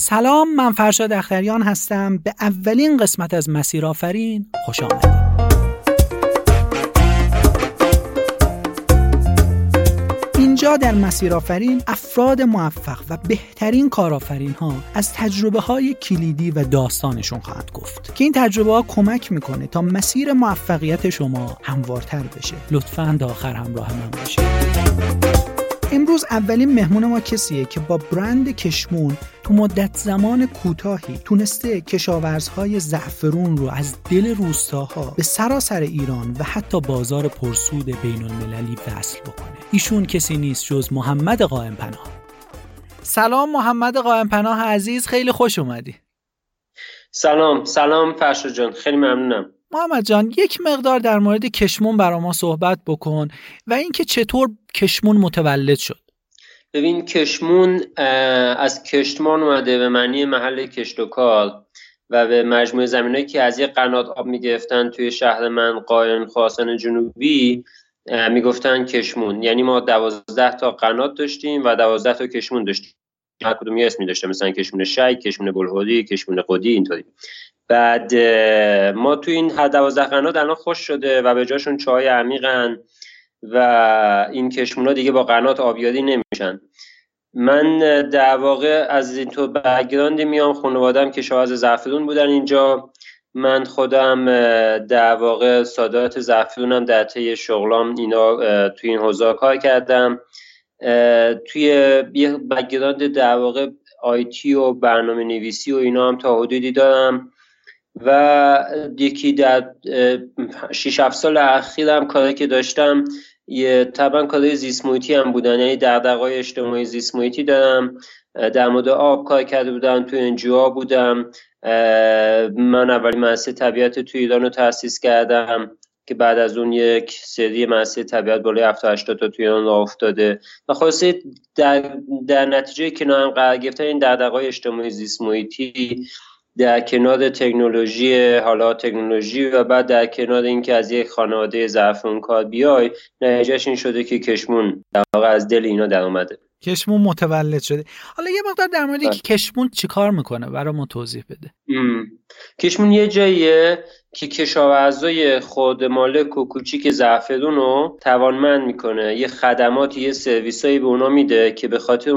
سلام، من فرشاد اختریان هستم. به اولین قسمت از مسیر آفرین خوش آمدید. اینجا در مسیر آفرین افراد موفق و بهترین کارآفرین ها از تجربه های کلیدی و داستانشون خواهند گفت که این تجربه ها کمک میکنه تا مسیر موفقیت شما هموارتر بشه. لطفاً تا آخر همراه من باشید. امروز اولین مهمون ما کسیه که با برند کشمون تو مدت زمان کوتاهی تونسته کشاورزهای زعفرون رو از دل روستاها به سراسر ایران و حتی بازار پرسود بین المللی وصل بکنه. ایشون کسی نیست جز محمد قائم پناه. سلام محمد قائم پناه عزیز، خیلی خوش اومدی. سلام فرشاد جان، خیلی ممنونم. محمد جان، یک مقدار در مورد کشمون برای ما صحبت بکن و اینکه چطور کشمون متولد شد. ببین، کشمون از کشتمان اومده، به معنی محل کشت و کال و به مجموعه زمینایی که از یک قنات آب میگرفتن توی شهر من قائن خراسان جنوبی میگفتن کشمون. یعنی ما 12 تا قنات داشتیم و 12 تا کشمون داشتیم، هر کدوم یه اسمی داشته، مثلا کشمون شای، کشمون بلهودی، کشمون قدی، اینطوری. بعد ما تو این 12 قنات الان خشک شده و به جاشون چاهای عمیقن و این کشمونا دیگه با قنات آبیاری نمیشن. من در واقع از این تو بگراندی میام، خانواده‌ام کشاورز زعفرون بودن اینجا. من خودم در واقع صادرات زعفرونم در طی شغلام اینا تو این حوزه کار کردم. توی بگراند در واقع آیتی و برنامه نویسی و اینا هم تا حدودی دارم و یکی در 6-7 سال اخیرم کاری که داشتم طبعا کارهای زیست محیطی هم بودن، یعنی دغدغه‌های اجتماعی زیست محیطی دارم. در مورد آب کار کرده بودم، تو انجیوها بودم. من اولین مؤسسه طبیعت تو ایران رو تأسیس کردم که بعد از اون یک سری مؤسسه طبیعت بالای 70-80 تا تو ایران راه افتاده و خلاصه در نتیجه کنار هم قرار گرفتن این دغدغه‌های اجتماعی زیست محیطی در کنار تکنولوژی و بعد در کنار اینکه از یک خانواده زعفرون کار بیای، نتیجهش این شده که کشمون در واقع از دل اینا در اومده. کشمون متولد شده. حالا یه مقدار در مورد که کشمون چی کار میکنه برامون توضیح بده. کشمون یه جاییه که کشاورزای خود مالک و کوچیک زعفرون رو توانمند میکنه، یه خدماتی، یه سرویسایی به اونا میده که به خاطر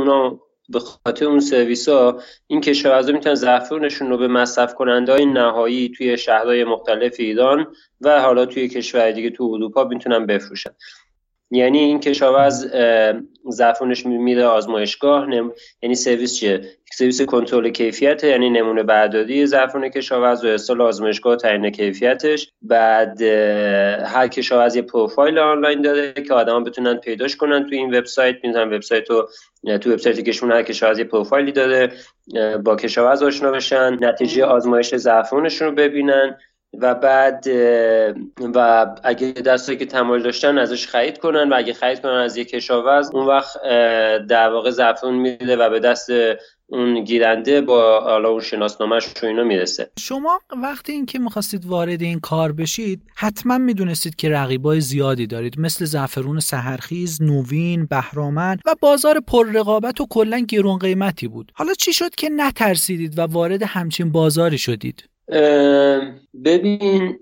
اون سرویس‌ها این کشاورزا میتونن زعفرونشون رو به مصرف کننده‌های نهایی توی شهرهای مختلف ایران و حالا توی کشور دیگه تو اروپا میتونن بفروشن. یعنی این کشاورز زعفرونش میره آزمایشگاه، یعنی سرویس چیه؟ سرویس کنترل کیفیت، یعنی نمونه برداری زعفرون کشاورز و ارسال آزمایشگاه تعیین کیفیتش. بعد هر کشاورز یه پروفایل آنلاین داره که آدما بتونن پیداش کنن تو این وبسایت. میتونن وبسایتو تو وبسایت کشمون هر کشاورز یه پروفایلی داره، با کشاورز آشنا بشن، نتیجه آزمایش زعفرونشون رو ببینن و بعد و اگه دستایی که تمایل داشتن ازش خرید کنن و اگه خرید کنن از یک کشاورز، اون وقت در واقع زعفرون میده و به دست اون گیرنده با حالا اون شناسنامه‌اش و اینا میرسه. شما وقتی این که می‌خواستید وارد این کار بشید حتما میدونستید که رقیبای زیادی دارید، مثل زعفرون سحرخیز، نوین، بهرامند و بازار پررقابت و کلاً گران قیمتی بود. حالا چی شد که نترسیدید و وارد همچین بازاری شدید؟ ببین،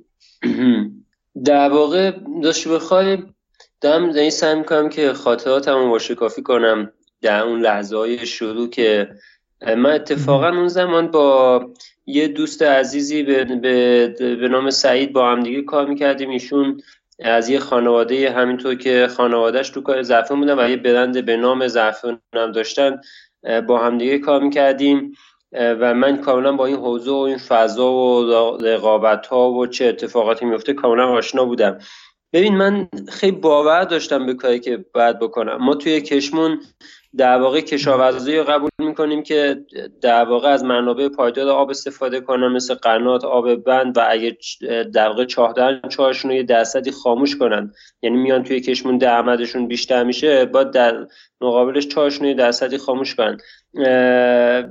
در واقع داشتی بخوایی دارم این سعی میکنم که خاطراتمو واشکافی کنم در اون لحظه های شروع که من اتفاقا اون زمان با یه دوست عزیزی به نام سعید با هم دیگه کار میکردیم. ایشون از یه خانواده، همینطور که خانوادهش تو کار زعفرون بودن و یه برند به نام زعفرون هم داشتن، با هم دیگه کار میکردیم و من کاملا با این حوزه و این فضا و رقابت ها و چه اتفاقاتی میفته کاملا آشنا بودم. ببین، من خیلی باور داشتم به کاری که باید بکنم. ما توی کشمون در واقع کشاورزی رو قبول میکنیم که در واقع از منابع پایدار آب استفاده کنن، مثل قنات، آب بند و اگه در واقع چاه دارن چاهشون رو یه درصدی خاموش کنن. یعنی میان توی کشمون درآمدشون بیشتر میشه، باید در مقابلش چاهشون رو یه درصدی خاموش کنن.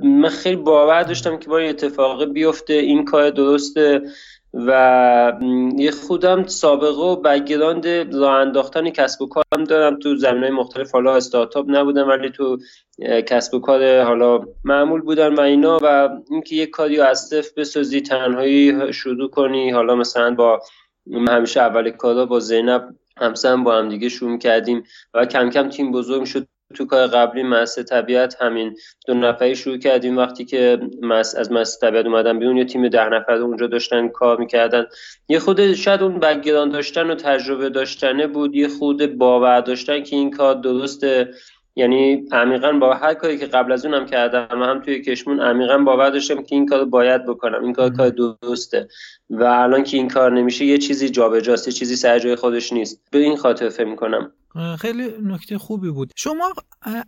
من خیلی باور داشتم که باید اتفاق بیفته، این کار درسته و یه خودم سابقه و بک‌گراند راه انداختن کسب و کارم دارم. تو زمینه‌های مختلف، حالا استارتاپ نبودم ولی تو کسب و کار حالا معمول بودن و اینا، و اینکه یه کاریو از صفر بسازی، تنهایی شروع کنی. حالا مثلا با همیشه اول کارا با زینب همسرم با هم دیگه شروع کردیم و کم کم تیم بزرگ شد. تو کار قبلی مسئله طبیعت همین 2 نفری شروع کردیم. وقتی که از مسئله طبیعت اومدن بیرون، یه تیم 10 نفره اونجا داشتن کار میکردن. یه خود شاید اون بک‌گراند داشتن و تجربه داشتنه بود، یه خود باور داشتن که این کار درسته. یعنی عمیقا با هر کاری که قبل از اونم کردم، هم توی کشمون عمیقا باور داشتم که این کارو باید بکنم، این کار درسته و الان که این کار نمیشه یه چیزی جابجاست، یه چیزی سر جای خودش نیست. به این خاطر فکر می‌کنم خیلی نکته خوبی بود. شما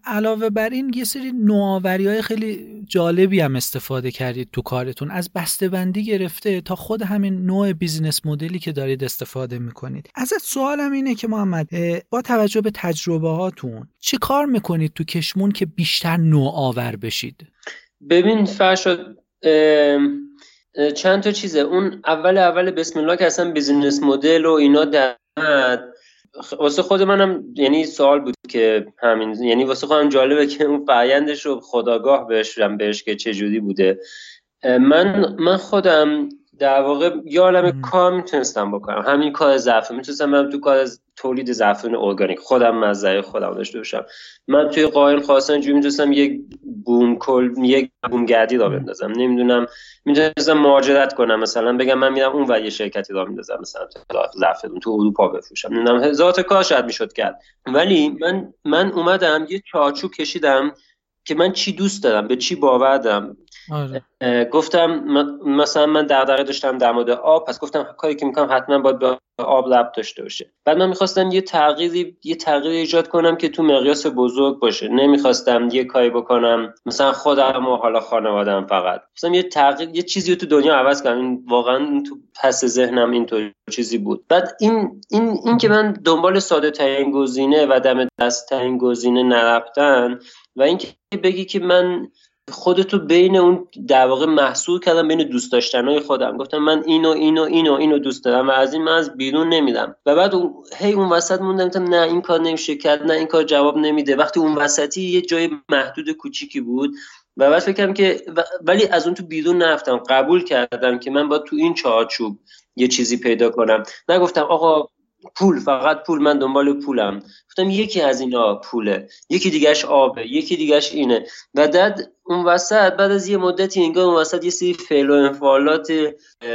علاوه بر این یه سری نوآوری‌های خیلی جالبی هم استفاده کردید تو کارتون، از بسته‌بندی گرفته تا خود همین نوع بیزینس مدلی که دارید استفاده می‌کنید. ازت سوالم اینه که محمد، با توجه به تجربه‌هاتون چی کار می‌کنید تو کشمون که بیشتر نوآور بشید؟ ببین فرشاد، چند تا چیزه. اون اول بسم الله که اصلا بیزینس مدل و اینا درمد واسه خود منم، یعنی سوال بود که همین، یعنی واسه خودم جالبه که اون فرآیندش رو خودآگاه بهش که چه جوری بوده. من خودم در واقع یه عالم کار میتونستم بکنم. همین کار زعفرون میتونستم برم تو کار تولید زعفرون ارگانیک، خودم مزرعه خودم داشته باشم. من توی قائم خاصا اینجوری میتونستم یک بومگردی را بندازم، نمیدونم میتونستم مهاجرت کنم، مثلا بگم من میرم اون ور یه شرکتی را میندازم، مثلا زعفرون تو اروپا بفروشم، نمیدونم هزار تا کار شاید میشد کرد. ولی من اومدم یه چارچوب کشیدم که من چی دوست دارم، به چی باور دارم. گفتم مثلا من دغدغه داشتم در مورد آب، پس گفتم کاری که میکنم حتما باید به آب ربط داشته باشه. بعد من میخواستم یه تغییری ایجاد کنم که تو مقیاس بزرگ باشه. نمیخواستم یه کاری بکنم مثلا خودم و حالا خانواده‌ام فقط. مثلا یه تغییر، یه چیزی رو تو دنیا عوض کنم. این واقعا تو پس ذهنم اینطور چیزی بود. بعد این که من دنبال ساده ترین گزینه و دم دست ترین گزینه نرفتن و اینکه بگی که من خودتو بین اون در واقع محصور کردم، بین دوست داشتنهای خودم گفتم من اینو دوست دارم و از این من از بیرون نمیدم. و بعد هی اون وسط موندم، نه این کار نمیشه کرد، نه این کار جواب نمیده. وقتی اون وسطی یه جای محدود کوچیکی بود و بعد فکرم که ولی از اون تو بیرون نرفتم، قبول کردم که من باید تو این چارچوب یه چیزی پیدا کنم. نگفتم آقا پول، فقط پول، من دنبال پولم. گفتم یکی از اینا پوله، یکی دیگهش آبه، یکی دیگهش اینه. و بعد اون وسط بعد از یه مدتی انگار اون وسط یه سری فعل و انفعالات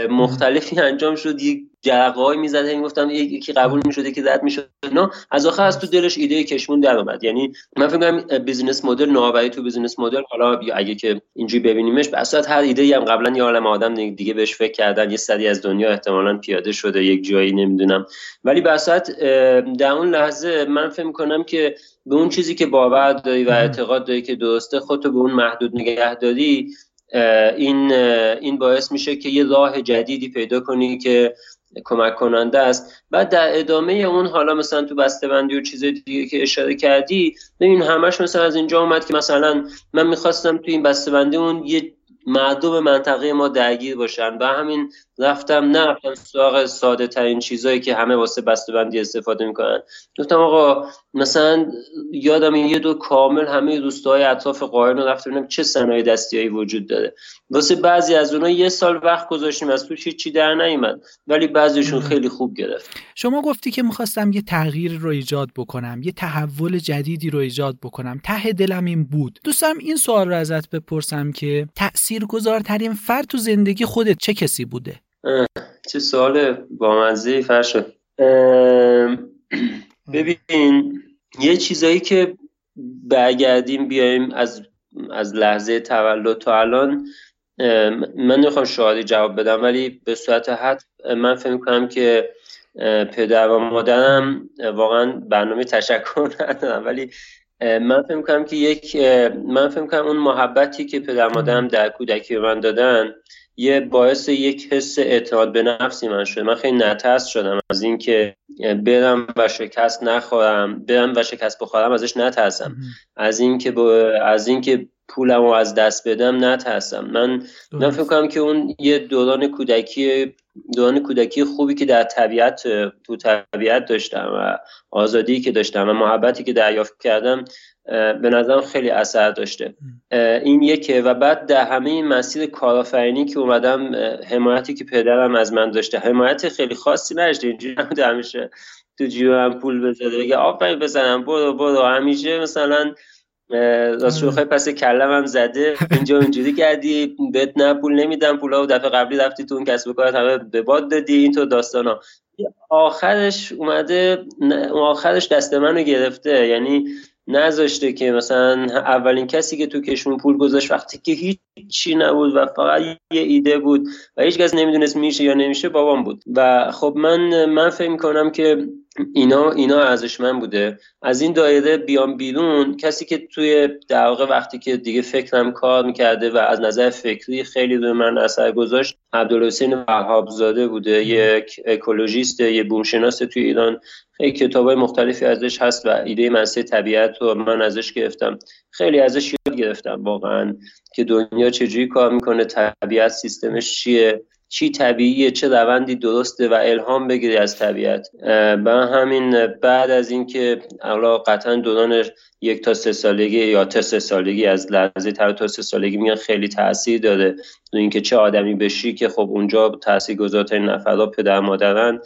مختلفی انجام شد، یه جرقه‌ای می‌زد. همین گفتم یکی قبول می‌شد، یکی رد می‌شد. نه از آخر از تو دلش ایده کشمون در اومد. یعنی من فکر می‌کنم بیزینس مدل، نوآوری تو بیزینس مدل، حالا اگه که اینجوری ببینیمش، به اساس هر ایده‌ای هم قبلا یه عالم آدم دیگه بهش فکر کردن، یه سری از دنیا احتمالاً پیاده شده یک جایی، نمی‌دونم. ولی به اساس در اون لحظه من فکر می‌کنم که به اون چیزی که باور داری و اعتقاد داری که درسته، خودتو به اون محدود نگه داری. این باعث میشه که یه راه جدیدی پیدا کنی که کمک کننده است. بعد در ادامه اون، حالا مثلا تو بسته‌بندی و چیزای دیگه که اشاره کردی، ببین همش مثلا از اینجا اومد که مثلا من می‌خواستم تو این بسته‌بندی اون یه مردم منطقه ما درگیر باشن و همین رفتم سراغ ساده ترین چیزایی که همه واسه بسته‌بندی استفاده میکنن. گفتم آقا مثلا یادم یه دور کامل همه روستاهای اطراف قاهره رو رفتم ببینم چه صنایع دستیایی وجود داره. واسه بعضی از اونها 1 سال وقت گذاشتیم، از توش هیچ چیزی در نیومد، ولی بعضیشون خیلی خوب گرفت. شما گفتی که می‌خواستم یه تغییر رو ایجاد بکنم، یه تحول جدیدی رو ایجاد بکنم، ته دلم این بود. دوست دارم این سوال رو ازت بپرسم که تاثیرگذارترین فرد تو زندگی خودت چه کسی بوده؟ چه سوال بامزه فرشاد. ببین یه چیزایی که برگردیم بیایم از لحظه تولد تا الان، من نمیخوام شعاری جواب بدم ولی به صورت حد من فکر می‌کنم که پدر و مادرم، واقعا برنامه تشکر ندارم ولی من فکر می‌کنم اون محبتی که پدر مادرم در کودکی به من دادن یه باعث یک حس اعتماد به نفسی من شد. من خیلی نترس شدم از این که برم و شکست نخورم، برم و شکست بخورم ازش نترسم، از این که پولمو از دست بدم نترسم. من فکر کنم که اون یه دوران کودکی خوبی که در طبیعت داشتم و آزادی که داشتم و محبتی که دریافت کردم به نظرم خیلی اثر داشته. این یکه. و بعد در همه این مسیر کارآفرینی که اومدم، حمایتی که پدرم از من داشته، حمایت خیلی خاصی نداشته، اینجوری نبوده همیشه تو جیبم پول بذاره بگه آفرین بزنم برو. همیشه مثلا راست شو خیلی پس کلمم زده، اینجا اینجوری کردی، بهت نه پول نمیدم، پولا رو دفعه قبلی رفتی تو اون کسب و کارت همه به باد دادی، این تو داستانا. آخرش اومده، آخرش دست منو گرفته، یعنی نذاشته که مثلا اولین کسی که تو کشمون پول گذاشت وقتی که هیچی نبود و فقط یه ایده بود و هیچکس نمیدونست میشه یا نمیشه، بابام بود. و خب من فکر می‌کنم که اینا ارزش من بوده. از این دایره بیام بیرون، کسی که توی در واقع وقتی که دیگه فکرم کار میکرده و از نظر فکری خیلی روی من اثر گذاشت، عبدالحسین مهراب زاده بوده، یک اکولوژیست، یه بومشناس توی ایران. خیلی کتابای مختلفی ازش هست و ایده مسئله طبیعت رو من ازش گرفتم، خیلی ازش یاد گرفتم واقعا که دنیا چجوری کار میکنه، طبیعت سیستمش چیه، چی طبیعیه، چه روندی درسته و الهام بگیری از طبیعت. برای همین بعد از اینکه اولا قطعا دوران 1 تا 3 سالگی یا تا 3 سالگی، از لحظه تا 3 سالگی میگن خیلی تأثیر داره تو اینکه چه آدمی بشی، که خب اونجا تاثیرگذارترین نفرها پدر مادرن.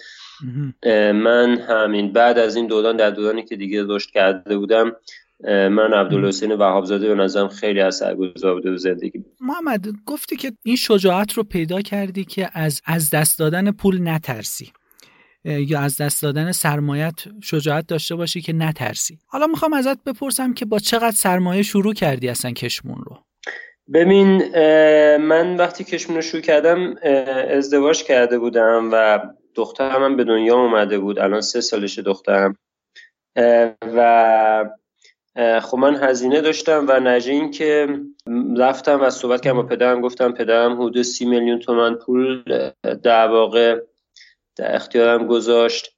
من همین بعد از این دوران، در دورانی که دیگه رشد کرده بودم، من عبدالحسین وهابزاده به نظرم خیلی اثرگذار بوده تو زندگی. محمد، گفتی که این شجاعت رو پیدا کردی که از دست دادن پول نترسی یا از دست دادن سرمایت شجاعت داشته باشی که نترسی. حالا میخوام ازت بپرسم که با چقدر سرمایه شروع کردی اصلا کشمون رو؟ ببین، من وقتی کشمون رو شروع کردم ازدواج کرده بودم و دخترم هم به دنیا اومده بود، الان 3 سالشه دخترم. و خب من هزینه داشتم و نجه این که رفتم و صحبت کردم با پدرم، گفتم پدرم حدود 30 میلیون تومان پول در واقع در اختیارم گذاشت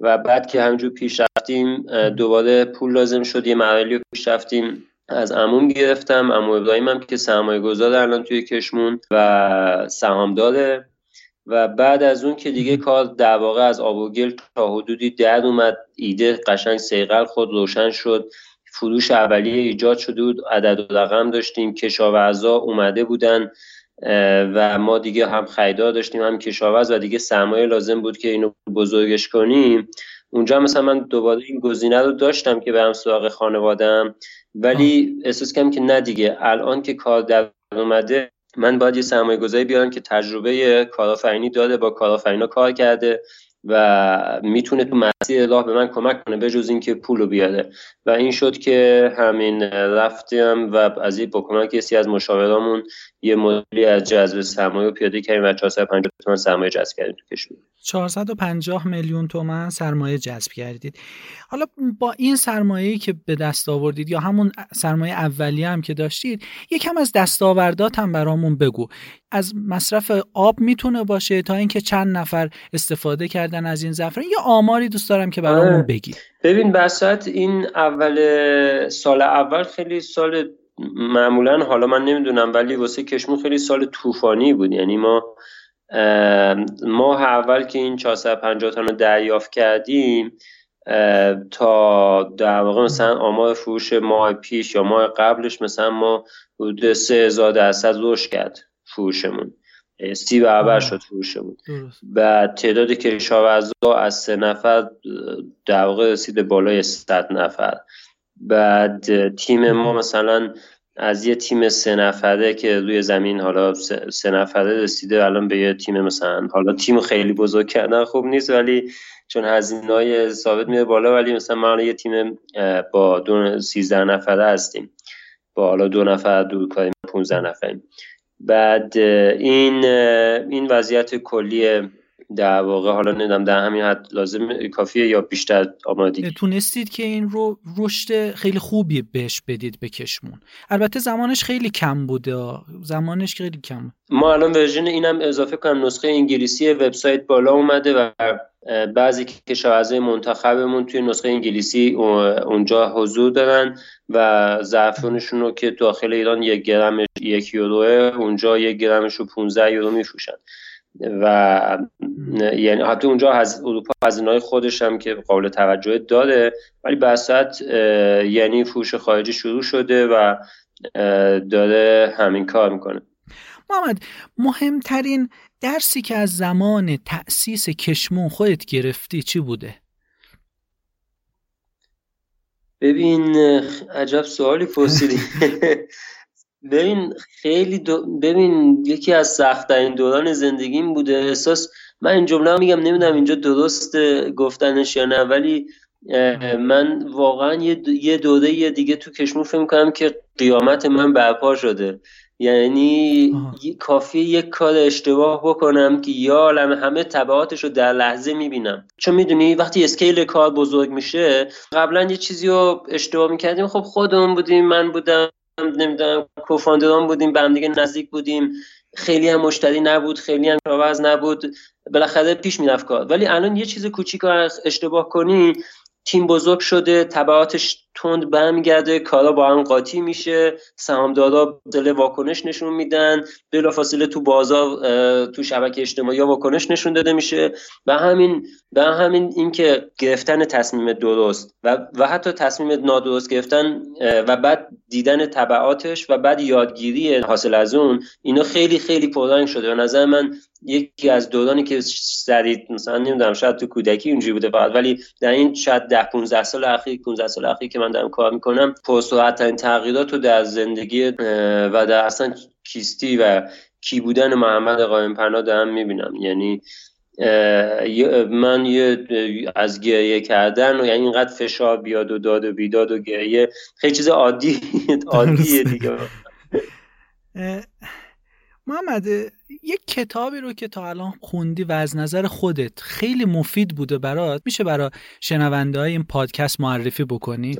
و بعد که همجور پیش رفتیم دوباره پول لازم شد، یه مرحله رو پیش رفتیم. از عموم گرفتم، عمو ابراهیم هم که سرمایه گذاره الان توی کشمون و سهامداره. و بعد از اون که دیگه کار در واقع از آب و گل تا حدودی در اومد، ایده قشنگ صیقل خود روشن شد، فروش اولیه ایجاد شده بود، عدد و رقم داشتیم، کشاورزا اومده بودن و ما دیگه هم خریدار داشتیم هم کشاورز و دیگه سرمایه لازم بود که اینو بزرگش کنیم. اونجا مثلا من دوباره این گزینه رو داشتم که برم سراغ خانواده‌ام، ولی احساس کردم که نه دیگه، الان که کار در اومده من باید یه سرمایه گذاری بیارم که تجربه کارآفرینی داره، با کارآفرینا کار کرده و میتونه تو مسیر راه به من کمک کنه بجز اینکه پولو بیاره. و این شد که همین رفتم و از این با کمک یکی از مشاورامون یه مدلی از جذب سرمایه پیاده کردیم و 450 تومان سرمایه جذب کردیم تو کشمون. 450 میلیون تومان سرمایه جذب کردید. حالا با این سرمایه‌ای که به دست آوردید یا همون سرمایه اولیه هم که داشتید، یکم از دستاوردات هم برامون بگو. از مصرف آب میتونه باشه تا اینکه چند نفر استفاده کردن از این زعفران، یا آماری دوست دارم که برامون بگی. ببین، بساط این سال اول خیلی سال، معمولا حالا من نمیدونم ولی واسه کشمون خیلی سال طوفانی بود. یعنی ما ماه اول که این 450 تن رو دریافت کردیم تا در واقع مثلا آمار فروش ماه پیش یا ماه قبلش، مثلا ما حدود 3000% رشد کرد فروشمون، 30 برابر شد فروشمون. و تعداد کشاورزا از 3 نفر در واقع رسید بالای 100 نفر. بعد تیم ما مثلا از یه تیم 3 نفره که روی زمین حالا 3 نفره رسیده الان به یه تیم، مثلا حالا تیم خیلی بزرگ کردن خوب نیست ولی چون هزینه‌های ثابت میره بالا، ولی مثلا ما یه تیم با 16 نفره هستیم، با حالا 2 نفر دورکاری 15 نفریم. بعد این وضعیت کلی در واقع حالا ندم در همین حد لازم کافیه یا بیشتر آمادگی. تونستید که این رو رشد خیلی خوبی بهش بدید به کشمون. البته زمانش خیلی کم بوده، زمانش خیلی کم. ما الان ورژن اینم اضافه کنم نسخه انگلیسی وبسایت بالا اومده و بعضی کشاورزای منتخبمون توی نسخه انگلیسی اونجا حضور دارن و زعفرانشون رو که داخل ایران 1 گرمش 1 یوروه اونجا 1 گرمش رو 15 یورو میفروشن و یعنی حتی اونجا از اروپا هزینه‌های خودش هم که قابل توجه داره، ولی به ساعت یعنی فروش خارجی شروع شده و داره همین کار میکنه. محمد، مهمترین درسی که از زمان تأسیس کشمون خودت گرفتی چی بوده؟ ببین عجب سوالی پرسیدی. ببین خیلی ببین یکی از سخت‌ترین دوران زندگیم بوده. احساس من این جمله میگم نمیدونم اینجا درست گفتنش یا نه، ولی من واقعا یه دوره یه دیگه تو کشمون فکر می‌کنم که قیامت من برپا شده. یعنی کافیه یک کار اشتباه بکنم که یا همه تبعاتش رو در لحظه میبینم، چون میدونی وقتی اسکیل کار بزرگ میشه قبلا یه چیزی رو اشتباه میکردیم، خب خودمون بودیم، من بودم، نمیدونم کوفاندران بودیم، به هم دیگه نزدیک بودیم، خیلی هم مشتری نبود، خیلی هم کارورز نبود، بالاخره پیش میرفت کار. ولی الان یه چیز کوچیک رو اشتباه کنی تیم بزرگ شده، تبعاتش تند برمیگرده، کارا با هم قاطی میشه، سهامدارا دل واکنش نشون میدن، بلافاصله تو بازار تو شبکه اجتماعی واکنش نشون داده میشه و همین این که گرفتن تصمیم درست و حتی تصمیم نادرست گرفتن و بعد دیدن تبعاتش و بعد یادگیری حاصل از اون، اینا خیلی خیلی پررنگ شده. به نظر من یکی از دورانی که سریع مثلا نمیدونم شاید تو کودکی اونجوری بوده بعد، ولی در این شاید 15 سال اخیر که من دارم کار میکنم پرسرعت‌ترین تغییرات رو در زندگی و در اصلا کیستی و کی بودن محمد قائم پناه دارم میبینم. یعنی من از گریه کردن و یعنی اینقدر فشار بیاد و داد و بیداد و گریه خیلی چیز عادیه دیگه. محمد، یک کتابی رو که تا الان خوندی و از نظر خودت خیلی مفید بوده برات میشه برای شنونده های این پادکست معرفی بکنی؟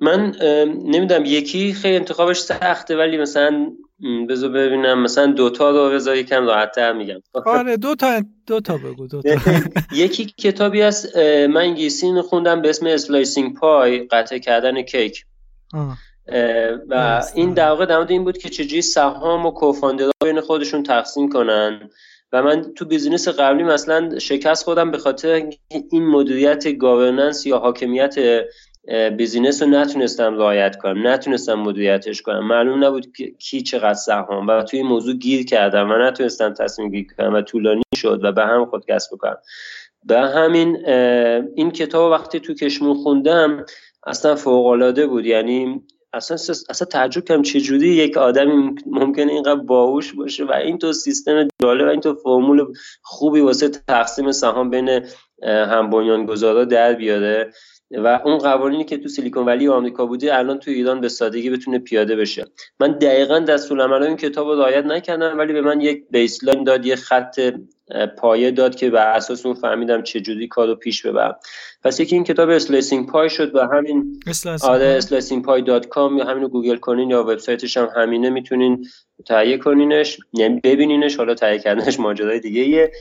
من نمیدونم یکی خیلی انتخابش سخته، ولی مثلا بذار ببینم، مثلا دوتا رو بذار یکم راحت‌تر میگم. آره دوتا بگو. یکی کتابی هست من انگلیسی رو خوندم به اسم Slicing Pie، قطع کردن کیک. و این در واقع در مورد این بود که چجوری سهام و کوفاندرها بین خودشون تقسیم کنن و من تو بیزینس قبلی مثلا شکست خودم به خاطر این مدیریت گاورننس یا حاکمیت بیزینس رو نتونستم رعایت کنم، نتونستم مدیریتش کنم، معلوم نبود کی چقدر سهام و توی این موضوع گیر کردم و نتونستم تصمیم گیری کنم و طولانی شد و به هم خود کسب کردم. به همین این کتاب وقتی تو کشمون خوندم اصلا فوق‌العاده بود. یعنی اصلا تعجب کردم چجوری یک آدمی ممکنه اینقدر باهوش باشه و این تو سیستم جالب و این تو فرمول خوبی واسه تقسیم سهام بین هم بنیانگذارا در بیاره و اون قوانینی که تو سیلیکون ولی و آمریکا بوده الان تو ایران به سادگی بتونه پیاده بشه. من دقیقاً دستورالعمل این کتاب رو رعایت نکردم، ولی به من یک بیسلاین داد، یک خط پایه داد که بر اساس اون فهمیدم چجوری کارو پیش ببرم. پس یکی این کتاب اسلایسینگ پای شد و همین slicingpie.com یا همین رو گوگل کنین یا وبسایتش هم همینه، میتونین تهیه کنینش، یعنی ببینینش. حالا تهیه کردنش ماجرای دیگه ایه.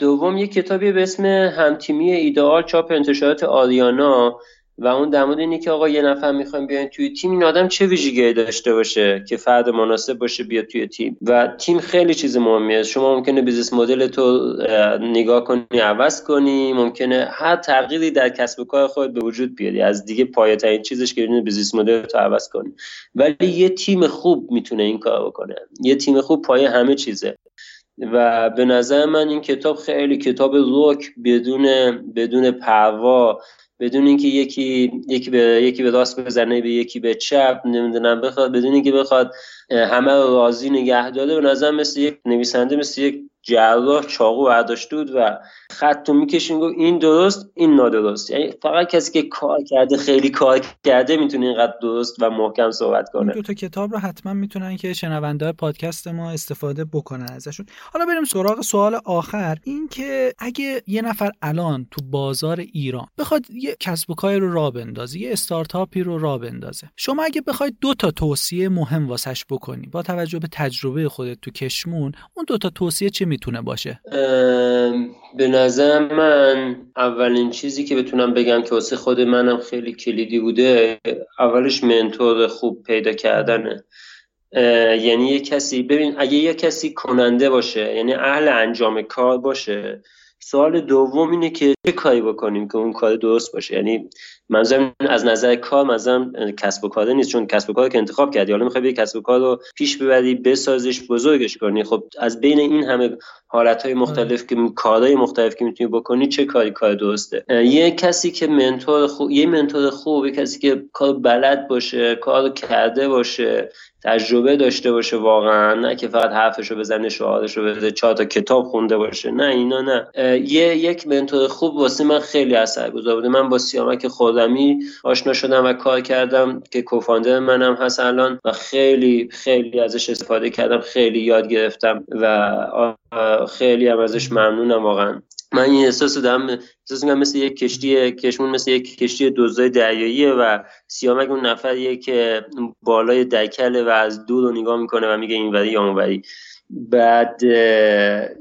دوم یک کتابی به اسم همتیمی ایدئال، چاپ انتشارات آریانا و اون در مورد اینه که آقا یه نفر میخوایم بیاین توی تیم، این آدم چه ویژگی داشته باشه که فرد مناسب باشه بیاد توی تیم. و تیم خیلی چیز مهمیه. شما ممکنه بیزنس مدل تو نگاه کنی، عوض کنی، ممکنه هر تغییری در کسب و کار خودت به وجود بیاری، از دیگه پایه‌ترین چیزش که بیزنس مدل تو عوض کنی، ولی یه تیم خوب میتونه این کارو بکنه. یه تیم خوب پایه همه چیزه و به نظر من این کتاب خیلی کتاب روک، بدون پروا، بدون اینکه یکی به راست بزنه به یکی به چپ، نمیدونم بخواد بدون اینکه بخواد همه رو راضی نگه داره. به نظر من مثل یک نویسنده، مثل یک جراح چاقو برداشته بود و خط رو میکشیم گفت این درست این نادرست. یعنی فقط کسی که کار کرده خیلی کار کرده میتونه اینقدر درست و محکم صحبت کنه. دو تا کتاب رو حتما میتونن که شنونده پادکست ما استفاده بکنن ازشون. حالا بریم سراغ سوال آخر، این که اگه یه نفر الان تو بازار ایران بخواد یه کسب و کاری رو راه بندازه، یه استارتاپی رو راه بندازه، شما اگه بخواید دو تا توصیه مهم واسش بکنی با توجه به تجربه خودت تو کشمون، اون دو تا توصیه چی میتونه باشه؟ به نظر من اولین چیزی که بتونم بگم که واسه خود منم خیلی کلیدی بوده، اولش منتور خوب پیدا کردنه. یعنی یه کسی، ببین اگه یه کسی کننده باشه، یعنی اهل انجام کار باشه. سوال دوم اینه که چه کاری بکنیم که اون کار درست باشه. یعنی منظورم از نظر کار منظورم کسب و کار نیست، چون کسب و کار که انتخاب کردی حالا میخوای کسب و کار رو پیش ببری، بسازیش، بزرگش کنی، خب از بین این همه حالتهای مختلف که کارهای مختلف که میتونی بکنی چه کاری کار درسته. یه کسی که منتور خوب، یه کسی که کار بلد باشه، کارو کرده باشه، تجربه داشته باشه واقعا، نه که فقط حرفشو بزنه، شعارشو بزنه، 4 تا کتاب خونده باشه، نه اینا نه. یک منتور خوب واسه من خیلی اثرگذار بوده. من با سیامک خردمی آشنا شدم و کار کردم که کوفاندر منم هست الان و خیلی خیلی ازش استفاده کردم، خیلی یاد گرفتم و خیلی هم ازش ممنونم واقعا. من این احساس رو دارم، احساس میکنم مثل یک کشتی، کشمون مثل یک کشتی دوزای دریاییه و سیامک اون نفریه که بالای دکله و از دور رو نگاه میکنه و میگه این وری یا اون وری. بعد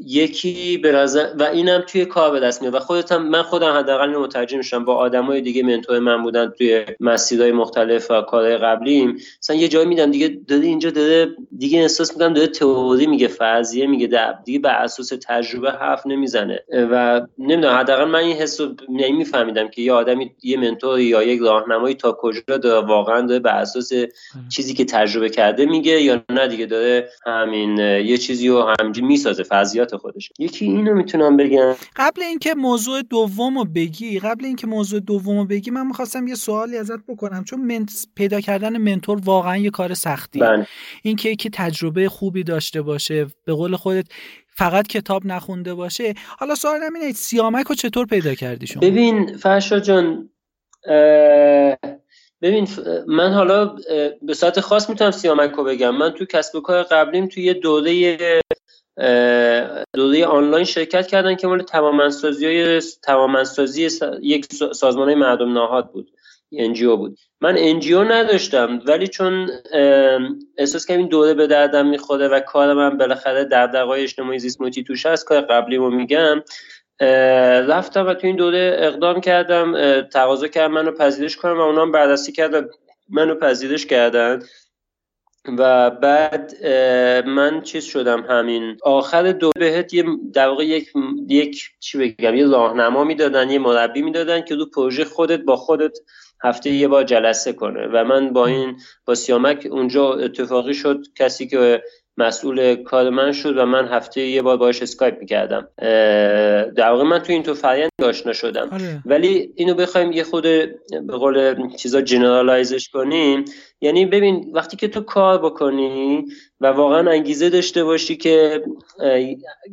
یکی برازن و اینم توی کار به دست میاد و من خودم حداقل اینو مترجم میشم با آدمای دیگه منتور من بودن توی مسیرهای مختلف و کارهای قبلیم، مثلا یه جایی میدم دیگه داره اینجا داره دیگه احساس میکنم داره تئوری میگه، فرضیه میگه، دیگه بر اساس تجربه حرف نمیزنه و نمیدونم، حداقل من این حسو میفهمیدم که یه آدمی، یه منتور یا یک راهنمایی تا کجا داره واقعا داره بر اساس چیزی که تجربه کرده میگه یا نه دیگه داره همین یه چیزی رو همینجوری میسازه فرضیات خودش. یکی اینو میتونم بگم. قبل اینکه موضوع دومو بگی من می‌خواستم یه سوالی ازت بکنم، چون پیدا کردن منتور واقعا یه کار سختیه. اینکه یکی تجربه خوبی داشته باشه، به قول خودت فقط کتاب نخونده باشه. حالا سوال همینه، سیامک رو چطور پیدا کردی شما؟ ببین فرشاد جان، ببین من حالا به صورت خاص میتونم سیامک رو بگم. من تو کسب و کار قبلیم توی یه دوره آنلاین شرکت کردن که مال توامنسازی یک سازمانه مردم نهاد بود، NGO بود. من NGO نداشتم ولی چون احساس کردم این دوره به دردم میخوره و کار من بالاخره دغدغه‌های اجتماعی زیست محیطی توش هست، کار قبلیمو میگم، رفتم و تو این دوره اقدام کردم، تقاضا کردم منو پذیرش کنم و اونا هم بررسی کردن منو پذیرش کردن و بعد من چیز شدم همین آخر دو بهت یه در واقع یک چی بگم، یه راهنما میدادن، یه مربی میدادن که رو پروژه خودت با خودت هفته یه بار جلسه کنه و من با سیامک اونجا اتفاقی شد، کسی که مسئول کار من شد و من هفته یه بار باهاش اسکایپ میکردم. در واقع من تو این تو فرآیند آشنا شدم. ولی اینو بخوایم یه خود به قول چیزا جنرالایزش کنیم، یعنی ببین وقتی که تو کار بکنی و واقعا انگیزه داشته باشی که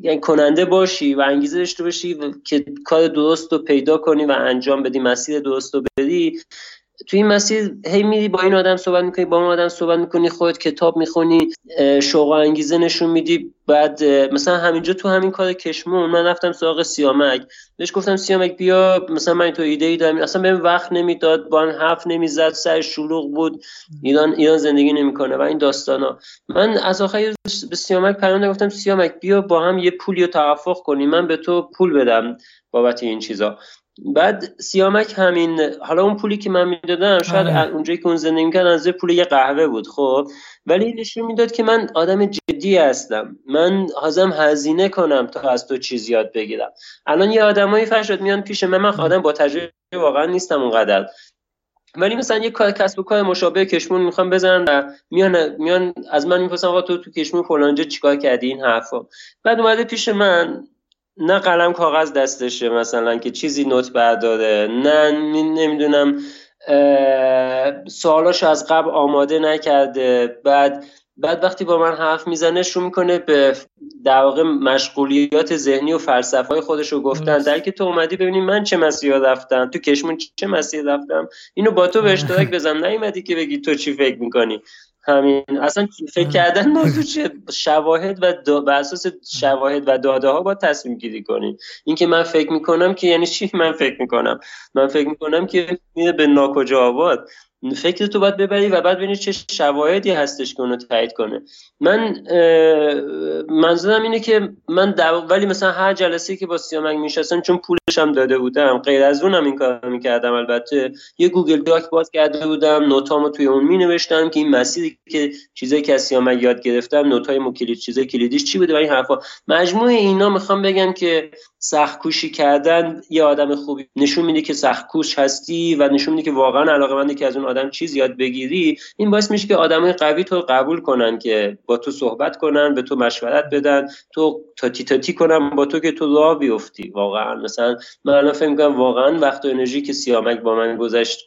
یعنی کننده باشی و انگیزه داشته باشی که کار درست رو پیدا کنی و انجام بدی، مسیر درست رو بری، تو این مسیر هی میری با این آدم صحبت میکنی، با اون آدم صحبت میکنی، خودت کتاب میخونی، شوق و انگیزه نشون میدی. بعد مثلا همینجا تو همین کار کشمون من رفتم سراغ سیامک، بهش گفتم سیامک بیا مثلا من تو ایده ای دارم، اصلا بهم وقت نمیداد، با هم حرف نمیزد، سر شلوغ بود، ایران زندگی نمیکنه و این داستانا. من از آخر به سیامک پناه گفتم سیامک بیا با هم یه پولی رو توافق کنیم، من به تو پول بدم بابت این چیزا. بعد سیامک همین حالا اون پولی که من میدادم شاید اونجایی که اون زندگی میکرد از پول یه قهوه بود، خب ولی نشون میداد که من آدم جدی هستم، من حاضرم هزینه کنم تا از تو چیز یاد بگیرم. الان یه آدمایی فرشاد میان پیش من آدم با تجربه واقعا نیستم اونقدر، ولی مثلا یه کار کسب و کار مشابه کشمون میخوام بزنم و میان از من میپرسن آقا تو کشمون فلانجا چیکار کردی این حرفا. بعد اومده پیش من نه قلم کاغذ دستشه مثلا که چیزی نوت برداره، نه نمیدونم سوالاشو از قبل آماده نکرده، بعد بعد وقتی با من حرف میزنه شروع میکنه به در واقع مشغولیات ذهنی و فلسفه‌های خودش رو گفتن، در که تو اومدی ببینی من چه مسیری رفتم، تو کشمون چه مسیری رفتم، اینو با تو به اشتراک بزنم، نیومدی که بگی تو چی فکر میکنی. همین اصلا فکر کردن موضوع چه، شواهد و بر اساس شواهد و داده ها با تصمیم گیری کنی. این که من فکر میکنم که یعنی چی؟ من فکر میکنم که میره به ناکجا آباد. فکر تو باید ببری و بعد ببینی چه شواهدی هستش که اونو تایید کنه. من منظورم اینه که من ولی مثلا هر جلسه‌ای که با سیامک میشستم، چون پولش هم داده بودم، غیر از اونم این کار میکردم. البته یه گوگل داک باز کرده بودم، نوتامو توی اون مینوشتم که این مسیری که چیزایی که از سیامک یاد گرفتم، نوتای مکلید، چیزای کلیدیش چی بوده و این حرفا. مجموع اینا میخوام بگم که سخت‌کوشی کردن یه آدم خوبی نشون میده که سخت‌کوش هستی و نشون میده که واقعا علاقه‌مندی که از اون آدم چیز یاد بگیری. این باعث میشه که آدمای قوی تو قبول کنن، که با تو صحبت کنن، به تو مشورت بدن، تو تاتی کنن با تو که تو راه بیفتی. واقعا مثلا من الان فکر می‌کنم واقعا وقت و انرژی که سیامک با من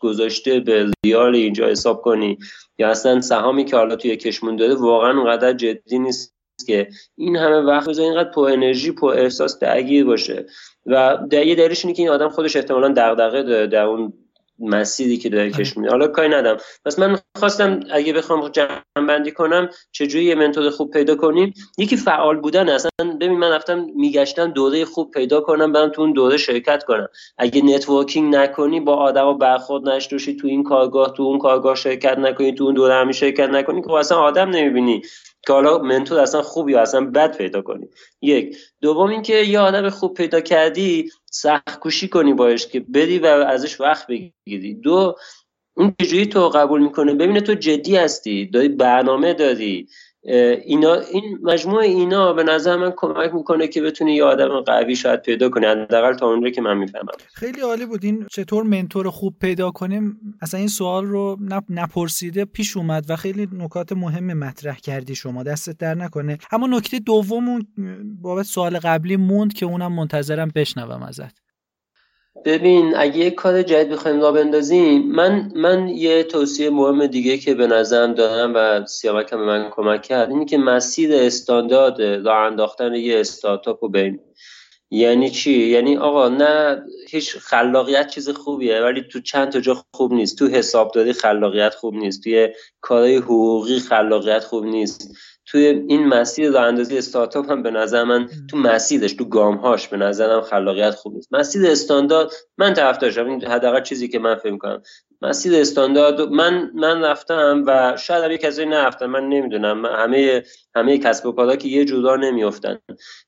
گذاشته به ریال اینجا حساب کنی، یا اصلا سهامی که حالا توی کشمون داره، واقعا اونقدر جدی نیست که این همه وقت بذاری اینقدر پر انرژی، پر احساس درگیر باشه. و یه دلیلش اینه که این آدم خودش احتمالاً دغدغه داره در اون مسیری که داره کش میده. حالا کاری ندارم، بس من خواستم اگه بخوام جمع‌بندی کنم چجوری یه منتور خوب پیدا کنیم، یکی فعال بودن. اصلا ببین، من رفتم میگشتم دوره خوب پیدا کنم، برم تو اون دوره شرکت کنم. اگه نتورکینگ نکنی، با آدما برخورد نشی، تو این کارگاه تو اون کارگاه شرکت نکنی، تو اون دوره هم شرکت نکنی، که اصلا آدم نمیبینی که حالا منتور اصلا خوب یا اصلا بد پیدا کنی. یک. دوم اینکه یه آدم خوب پیدا کردی، سخت کوشی کنی باش که بری و ازش وقت بگیری. دو، اون چجوری تو قبول میکنه، ببینه تو جدی هستی، داری برنامه داری. این مجموع اینا به نظر من کمک میکنه که بتونی یه آدم قوی شاید پیدا کنی، حداقل تا اونجایی که من میفهمم. خیلی عالی بود. این چطور منتور خوب پیدا کنیم، اصلا این سوال رو نپرسیده پیش اومد و خیلی نکات مهم مطرح کردی شما، دستت در نکنه. اما نکته دومون بابت سوال قبلی موند که اونم منتظرم بشنوم ازت. ببین، اگه یک کار جدید بخوایم راه بندازیم، من یه توصیه مهم دیگه که به نظرم دارم و سیامک هم به من کمک کرد، اینه که مسیر استاندارد راه انداختن یه استارتاپ رو بریم. یعنی چی؟ یعنی آقا نه، هیچ خلاقیت چیز خوبیه، ولی تو چند تا جا خوب نیست. تو حسابداری خلاقیت خوب نیست، توی کارهای حقوقی خلاقیت خوب نیست. توی این مسیر راه اندازی استارتاپ هم به نظر من تو مسیرش، تو گامهاش به نظرم خلاقیت خوب نیست. مسیر استاندارد من طرفدارم، این حداقل چیزی که من فکر می‌کنم. مسیر استاندارد من رفتم و شاید یه کسی نرفتم، من نمیدونم، همه کسب و کارها که یه جورا نمیافتن،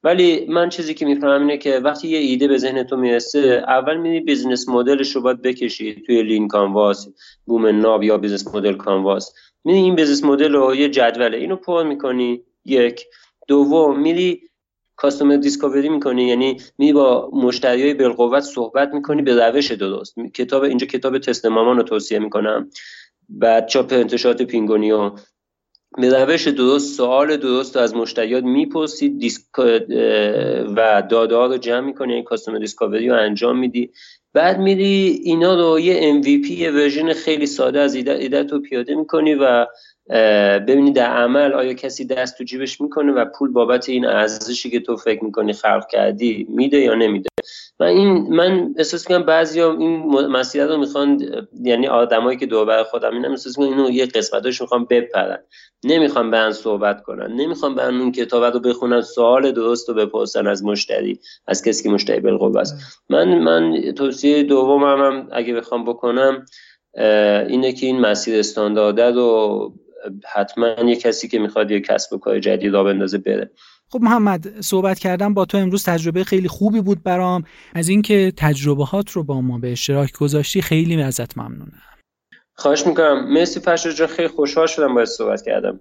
ولی من چیزی که میفهمم اینه که وقتی یه ایده به ذهن تو میرسه، اول میری بیزنس مدلش رو باید بکشی توی لین کانواس، بوم ناب یا بیزنس مدل کانواس. میری این بیزنس مدل رو، یه جدوله، اینو پر میکنی. یک. دوم، میری کاستومر دیسکاوری میکنی، یعنی می با مشتریای بالقوت صحبت میکنی به روش درست. اینجا کتاب تست مامان رو توصیه میکنم، بعد چاپ انتشارات پینگونیو. به روش درست، سوال درست از مشتریات میپرسی و داده ها رو جمع میکنی، یعنی کاستومر دیسکاوری رو انجام میدی. بعد میری اینا رو یه MVP، یه ورژن خیلی ساده از ایدت رو پیاده میکنی و ببینی در عمل آیا کسی دست تو جیبش میکنه و پول بابت این ارزشی که تو فکر میکنی خلق کردی میده یا نمیده. من احساس میکنم بعضیا این مسئله رو میخوان، یعنی آدمایی که دور بر خودم اینم احساس میکنم اینو یه قسمتش میخوان بپرن، نمیخوان با هم صحبت کنن، نمیخوان با هم اون کتاب رو بخونن، سوال درست رو بپرسن از مشتری، از کسی که مشتری بالقوه است. من توصیه دومم هم اگه بخوام بکنم اینه که این مسیر استاندارد رو حتما یه کسی که میخواد یه کسب و کار جدید راه بندازه بره. خب محمد، صحبت کردم با تو امروز تجربه خیلی خوبی بود برام. از اینکه تجربه هات رو با ما به اشتراک گذاشتی خیلی ازت ممنونم. خواهش میکنم. مرسی فرشاد جان، خیلی خوشحال شدم باهات صحبت کردم.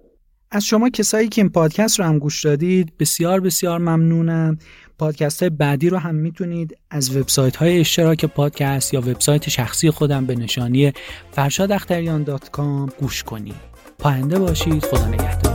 از شما کسایی که این پادکست رو هم گوش دادید بسیار بسیار ممنونم. پادکست های بعدی رو هم میتونید از وبسایت های اشتراک پادکست یا وبسایت شخصی خودم به نشانی farshadakhtarian.com گوش کنید. پاینده باشید. خدا نگهدار.